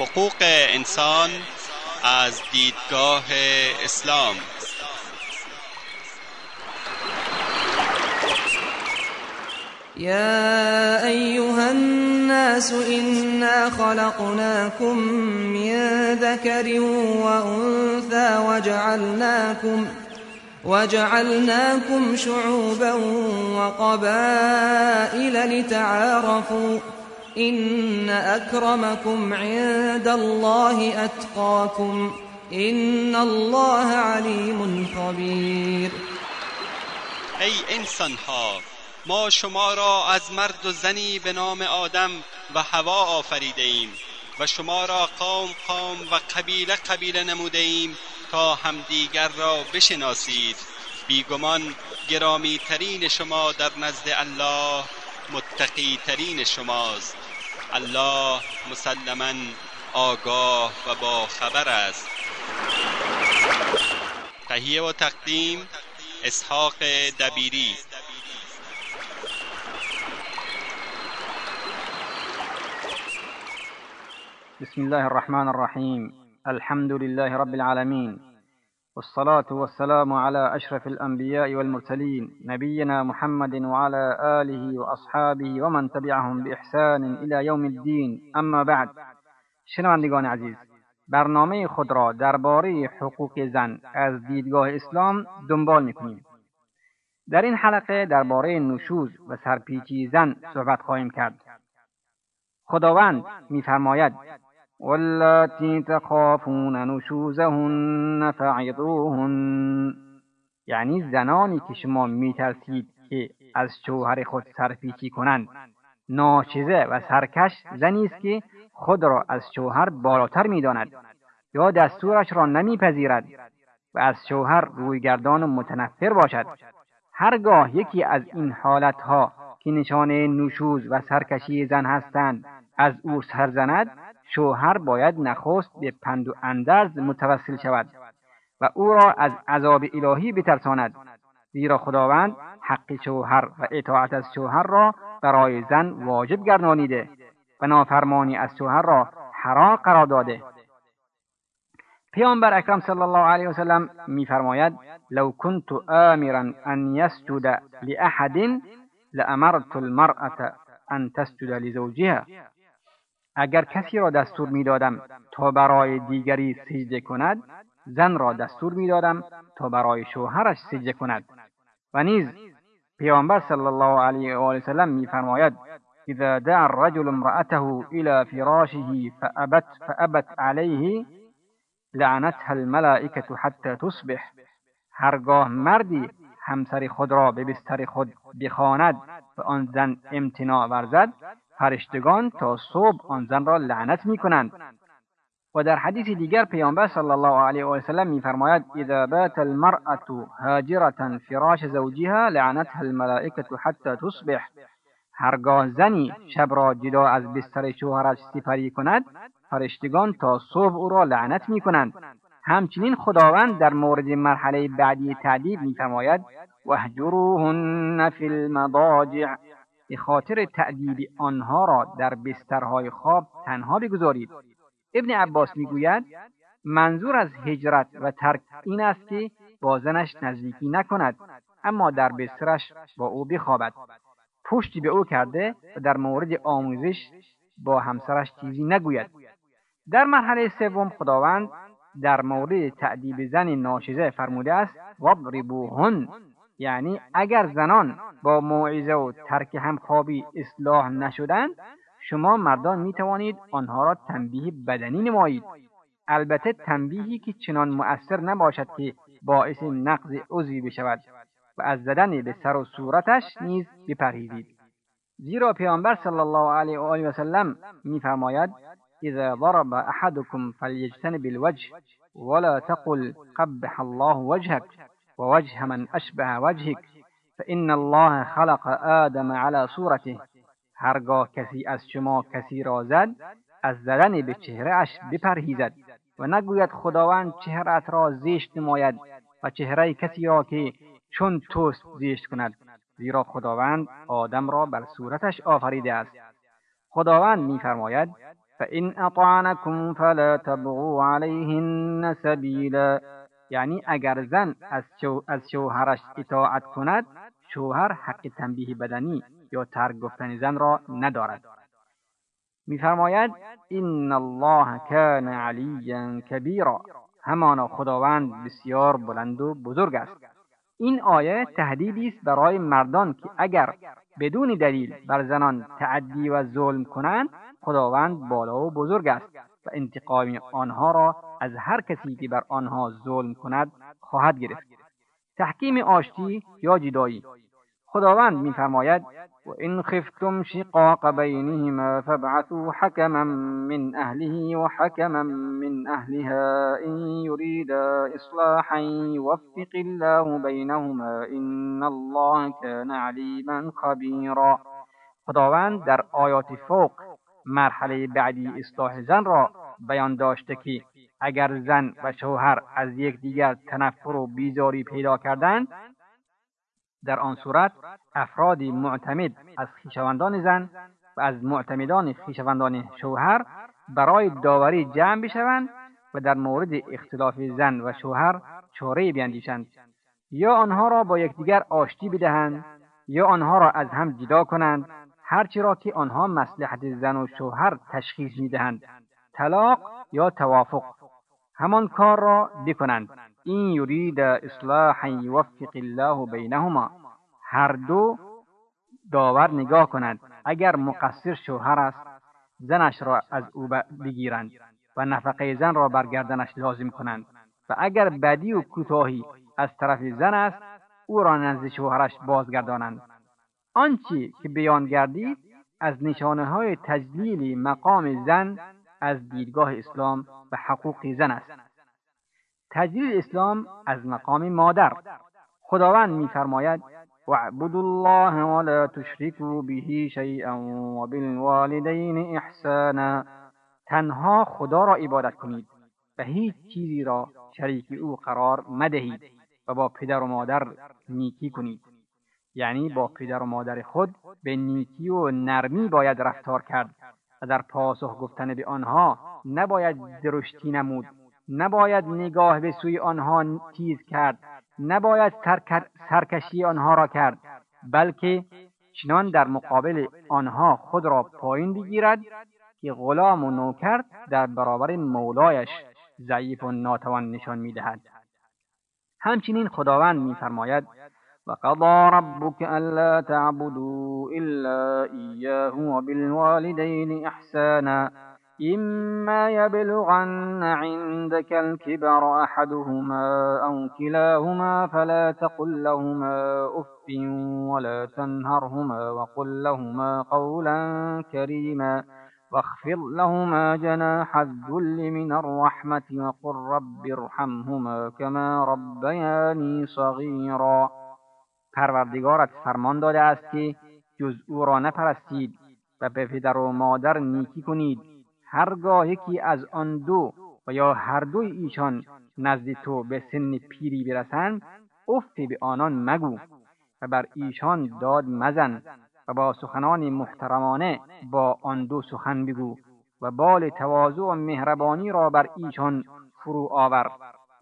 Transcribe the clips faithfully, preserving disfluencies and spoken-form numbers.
حقوق انسان از دیدگاه اسلام. يا أيها الناس إنا خلقناكم من ذكر وأنثى وجعلناكم وجعلناكم شعوبا وقبائل لتعارفوا إن أكرمكم عند الله أتقاكم إن الله عليم خبير. أي إنسان ها، ما شما را از مرد و زنی به نام آدم و حوا آفریده ایم و شما را قوم قوم و قبیله قبیله نموده ایم تا همدیگر را بشناسید. بیگمان گرامی ترین شما در نزد الله متقی ترین شماست. الله مسلما آگاه و با خبر است. تهیه و تقدیم اسحاق دبیری. بسم الله الرحمن الرحيم. الحمد لله رب العالمين، والصلاة والسلام على أشرف الأنبياء والمرسلين نبينا محمد وعلى آله وأصحابه ومن تبعهم بإحسان إلى يوم الدين. اما بعد، شنوندگان عزیز، برنامه خود را درباره حقوق زن از دیدگاه اسلام دنبال می‌کنیم. در این حلقه درباره نشوذ و سرپیچی زن صحبت خواهیم کرد. خداوند می‌فرماید: واللاتی تخافون نشوزهن فعظوهن، یعنی زنانی که شما میترسید که از شوهر خود سرپیچی کنند. ناشزه و سرکش زنی است که خود را از شوهر بالاتر میداند یا دستورش را نمیپذیرد و از شوهر رویگردان و متنفر باشد. هرگاه یکی از این حالتها که نشانه نشوز و سرکشی زن هستند از او سر زند، شوهر باید نخست به پند و اندرز متوسل شود و او را از عذاب الهی بترساند، زیرا خداوند حق شوهر و اطاعت از شوهر را برای زن واجب گردانیده و نافرمانی از شوهر را حرام قرار داده. پیامبر اکرم صلی الله علیه و سلم می‌فرماید: لو كنت آمرا ان يسجد لأحد لأمرت المرأة ان تسجد لزوجها. اگر کسی را دستور می‌دادم تا برای دیگری سجده کند، زن را دستور می‌دادم تا برای شوهرش سجده کند. و نیز پیامبر صلی الله علیه و آله و سلم می‌فرماید: اذا دعا الرجل امرأته الى فراشه فابت فابت عليه لعنتها الملائکة حتی تصبح. هرگاه مردی همسر خود را به بستر خود بخواند و آن زن امتناع ورزد، فرشتگان تا صبح آن زن را لعنت می‌کنند. و در حدیث دیگر پیامبر صلی الله علیه و سلم می‌فرماید: اذا بات المرأة هاجرة فراش زوجها لعنتها الملائکة حتی تصبح. هرگاه زنی شب را جدا از بستر شوهرش سپری کند، فرشتگان تا صبح او را لعنت می‌کنند. همچنین خداوند در مورد مرحله بعدی تعذیب می‌فرماید: واهجروهن فی المضاجع، به خاطر تعذیب آنها را در بسترهای خواب تنها بگذارید. ابن عباس میگوید منظور از هجرت و ترک این است که با زنش نزدیکی نکند، اما در بسترش با او بخوابد، پشتی به او کرده و در مورد آموزش با همسرش چیزی نگوید. در مرحله سوم خداوند در مورد تعذیب زن ناشزه فرموده است: واضربوهن، یعنی اگر زنان با موعظه و ترک همخوابی اصلاح نشدند، شما مردان می توانید آنها را تنبیه بدنی نمایید، البته تنبیهی که چنان مؤثر نباشد که باعث نقض عضوی بشود، و از زدن به سر و صورتش نیز بپرهیزید، زیرا پیامبر صلی الله علیه و آله و سلم می فرماید: اذا ضرب احدكم فليجتنب الوجه ولا تقل قبح الله وجهك ووجه من اشبه وجهك فان الله خلق آدم على صورته. هرگاه کسی از شما کسی را زد، از زدن به چهره اش بپرهیزد و نگوید خداوند چهره‌ات را زشت نماید و چهره کسی را که چون توست زشت کند، زیرا خداوند آدم را بر صورتش آفریده است. خداوند می‌فرماید: فَإِنْ أَطَعْنَكُمْ فَلَا تَبْغُوا عَلَيْهِنَّ سَبِيلًا. یعنی اگر زن از, شو از شوهرش اطاعت کند، شوهر حق تنبیه بدنی یا ترک گفتن زن را ندارد. می‌فرماید إِنَّ اللَّهَ كَانَ عَلِيًّا كَبِيرًا، همانا خداوند بسیار بلند و بزرگ است. این آیه تهدیدی است برای مردان که اگر بدون دلیل بر زنان تعدی و ظلم کنند، خداوند بالا و بزرگ است و انتقام آنها را از هر کسی که بر آنها ظلم کند خواهد گرفت. تحکیم آشتی یا جدایی. خداوند می‌فرماید و ان خفتم شقاق بینهما فابعثوا حکما من اهله و حکما من اهلها ان یریدا اصلاحا یوفق الله بینهما ان الله کان علیما خبیرا. خداوند در آیات فوق مرحله بعدی اصلاح زن را بیان داشته که اگر زن و شوهر از یکدیگر تنفر و بیزاری پیدا کردند، در آن صورت افراد معتمد از خویشاوندان زن و از معتمدان خویشاوندان شوهر برای داوری جمع بشوند و در مورد اختلاف زن و شوهر چاره‌ای بیندیشند، یا آنها را با یکدیگر آشتی بدهند یا آنها را از هم جدا کنند، هرچی را که آنها مصلحت زن و شوهر تشخیص میدهند. طلاق یا توافق، همان کار را بکنند. این یرید اصلاحا یوفق الله بینهما، هر دو داور نگاه کنند. اگر مقصر شوهر است، زنش را از او بگیرند و نفقه زن را برگردنش لازم کنند، و اگر بدی و کوتاهی از طرف زن است، او را نزد شوهرش بازگردانند. آنچه که بیان گردید از نشانه های تجلیل مقام زن از دیدگاه اسلام و حقوق زن است. تجلیل اسلام از مقام مادر. خداوند می‌فرماید واعبدوا الله ولا تشركوا به شیئا وبالوالدین احسانا، تنها خدا را عبادت کنید و هیچ چیزی را شریک او قرار مدهید و با پدر و مادر نیکی کنید. یعنی با پدر و مادر خود به نیکی و نرمی باید رفتار کرد و در پاسخ گفتن به آنها نباید درشتی نمود، نباید نگاه به سوی آنها تیز کرد، نباید سرکشی آنها را کرد، بلکه چنان در مقابل آنها خود را پایین بگیرد که غلام و نوکر در برابر مولایش ضعیف و ناتوان نشان می‌دهد. همچنین خداوند می‌فرماید وَقَضَى رَبُّكَ أَلَّا تَعْبُدُوا إِلَّا إِيَّاهُ وَبِالْوَالِدَيْنِ إِحْسَانًا إِمَّا يَبْلُغَنَّ عِندَكَ الْكِبَرَ أَحَدُهُمَا أَوْ كِلَاهُمَا فَلَا تَقُل لَّهُمَا أُفٍّ وَلَا تَنْهَرْهُمَا وَقُل لَّهُمَا قَوْلًا كَرِيمًا وَاخْفِضْ لَهُمَا جَنَاحَ الذُّلِّ مِنَ الرَّحْمَةِ وَقُل رَّبِّ ارْحَمْهُمَا كَمَا رَبَّيَانِي صَغِيرًا. پروردگارت فرمان داده است که جز او را نپرستید و به پدر و مادر نیکی کنید. هرگاه یکی از آن دو و یا هر دوی ایشان نزد تو به سن پیری برسند، افتی به آنان مگو و بر ایشان داد مزن و با سخنان محترمانه با آن دو سخن بگو و بال تواضع و مهربانی را بر ایشان فرو آور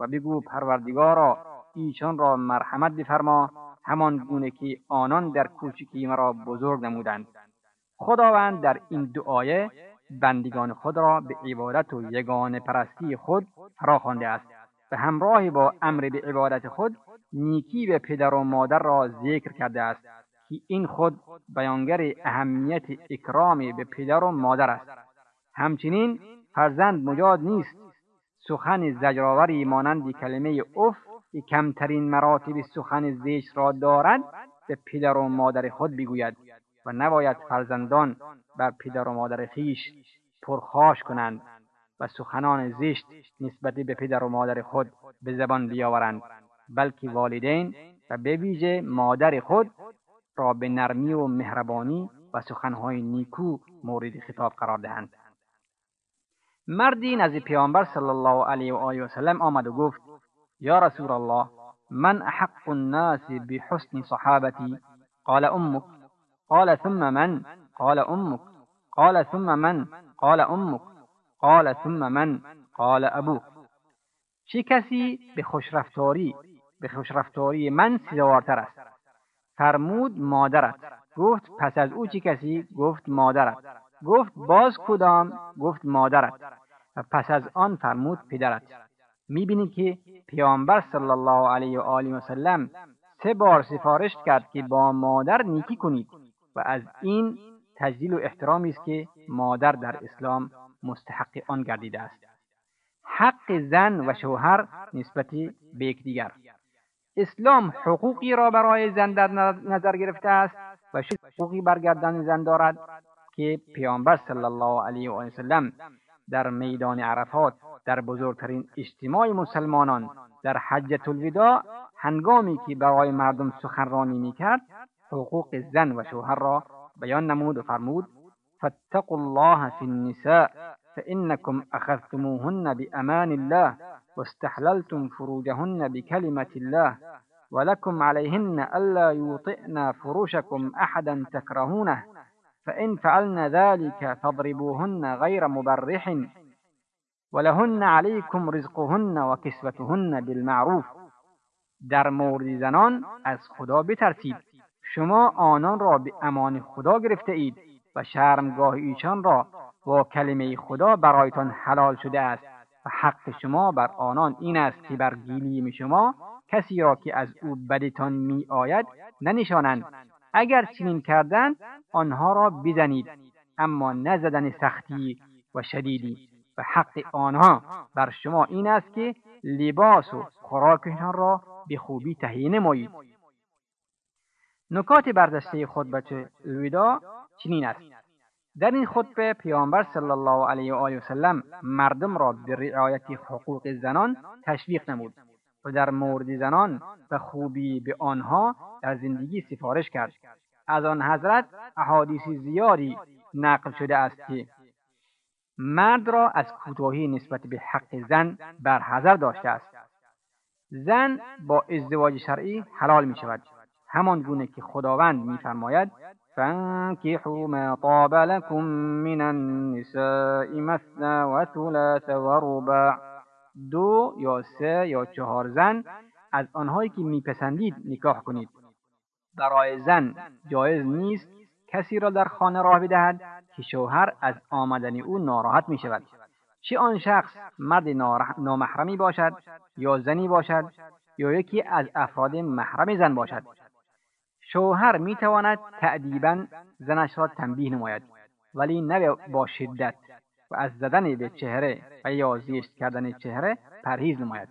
و بگو پروردگارا ایشان را مرحمت بفرما، همان گونه که آنان در کوچکی مرا بزرگ نمودند. خداوند در این دعایه بندگان خود را به عبادت و یگانه پرستی خود فراخوانده است و همراه با امر به عبادت خود نیکی به پدر و مادر را ذکر کرده است که این خود بیانگر اهمیت اکرام به پدر و مادر است. همچنین فرزند مجاز نیست. سخن زجرآوری مانند کلمه اف که کمترین مراتب سخن زشت را دارد به پدر و مادر خود بگوید و نباید فرزندان بر پدر و مادر خیش پرخاش کنند و سخنان زشت نسبت به پدر و مادر خود به زبان بیاورند، بلکه والدین و به ویژه مادر خود را به نرمی و مهربانی و سخنهای نیکو مورد خطاب قرار دهند. مردی نزد پیامبر صلی الله علیه و آله و سلم آمد و گفت یا رسول الله، من احق الناس بحسن صحابتی؟ قال امك. قال ثم من؟ قال امك. قال ثم من؟ قال امک. قال ثم من؟ قال ابوک. چه کسی به خوشرفتاری به خوشرفتاری من سزاوارتر است؟ فرمود مادرت. گفت پس از او چه کسی؟ گفت مادرت. گفت باز کدام؟ گفت مادرت. و پس از آن فرمود پدرت. میبینی که پیامبر صلی الله علیه و آله و سلم سه بار سفارش کرد که با مادر نیکی کنید و از این تجلیل و احترامی است که مادر در اسلام مستحق آن گردیده است. حق زن و شوهر نسبت به یکدیگر. اسلام حقوقی را برای زن در نظر گرفته است و شش حقوقی برگردن زن دارد که پیامبر صلی الله علیه و آله و سلم در میدان عرفات، در بزرگترین اجتماع مسلمانان، در حجة الوداع هنگامی که برای مردم سخنرانی میکرد حقوق زن و شوهر را بیان نمود و فرمود فاتقوا الله فی النساء فإنكم أخذتموهن بأمان الله واستحللتم فروجهن بكلمة الله ولكم عليهن ألا يوطئن فروشكم أحدا تكرهونه فإن فعلن ذلك فاضربوهن غير مبرح ولهن عليكم رزقهن وكسوتهن بالمعروف. در مورد زنان از خدا بترسید، شما آنان را به امان خدا گرفته اید و شرمگاه ایشان را و کلمه خدا برایتان حلال شده است و حق شما بر آنان این است که بر گیلیم شما کسی را که از او بدتان می آید ننشانند. اگر چنین کردند آنها را بزنید، اما نزدن سختی و شدیدی. و حق آنها بر شما این است که لباس و خوراکشان را به خوبی تهیه نمایید. نکات برجسته خطبه الوداع چنین است. در این خطبه پیامبر صلی الله علیه و آله و سلم مردم را به رعایت حقوق زنان تشویق نمود و در مورد زنان و خوبی به آنها در زندگی سفارش کرد. از آن حضرت احادیث زیادی نقل شده است که مرد را از کوتاهی نسبت به حق زن برحذر داشته است. زن با ازدواج شرعی حلال می شود، همان گونه که خداوند می فرماید فانكحوا ما طاب لكم من النساء مثنى وثلاث ورباع. دو یا سه یا چهار زن از آنهایی که میپسندید نکاح کنید. برای زن جایز نیست کسی را در خانه راه بدهد که شوهر از آمدن او ناراحت می شود، چه آن شخص مرد نامحرمی باشد یا زنی باشد یا یکی از افراد محرم زن باشد. شوهر می تواند تأدیباً زنش را تنبیه نماید، ولی نه با شدت و از زدن به چهره و یا زیشت کردن چهره پرهیز نماید،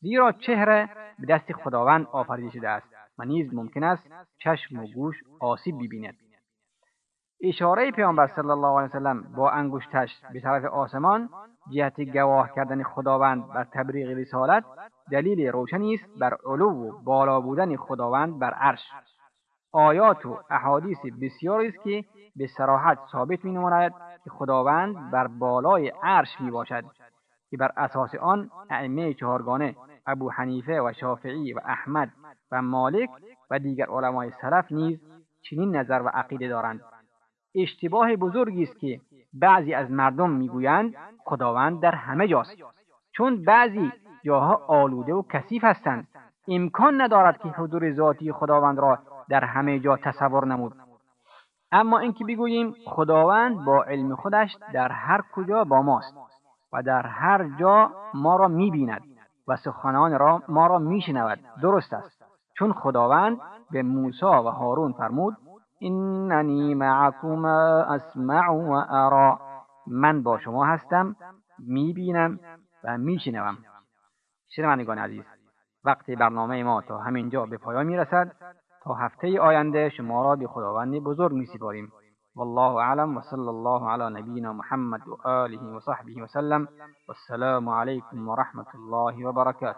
زیرا چهره به دست خداوند آفریده شده است و نیز ممکن است چشم و گوش آسیب ببیند. اشاره پیامبر صلی الله علیه و سلم با انگشتش به طرف آسمان جهت گواه کردن خداوند بر تبلیغ رسالت دلیل روشنی است بر علو و بالا بودن خداوند بر عرش. آیات و احادیث بسیاری است که به صراحت ثابت می‌نماید که خداوند بر بالای عرش میباشد که بر اساس آن ائمه چهارگانه ابو حنیفه و شافعی و احمد و مالک و دیگر علمای سلف نیز چنین نظر و عقیده دارند. اشتباه بزرگی است که بعضی از مردم میگویند خداوند در همه جاست، چون بعضی جاها آلوده و کثیف هستند امکان ندارد که حضور ذاتی خداوند را در همه جا تصور نمود. اما اینکه بگوییم خداوند با علم خودش در هر کجا با ماست و در هر جا ما را میبیند و سخنان را ما را میشنود درست است، چون خداوند به موسی و هارون فرمود اننی معکما اسمع و ارا. من با شما هستم، میبینم و میشنوم. شنوندگان عزیز، وقتی برنامه ما تا همینجا به پایان میرسد. تا هفته آینده شما را به خداوند بزرگ میسپاریم. والله اعلم و صلی الله علی نبینا محمد و آله و صحبه و سلم. والسلام علیکم و رحمت الله و برکاته.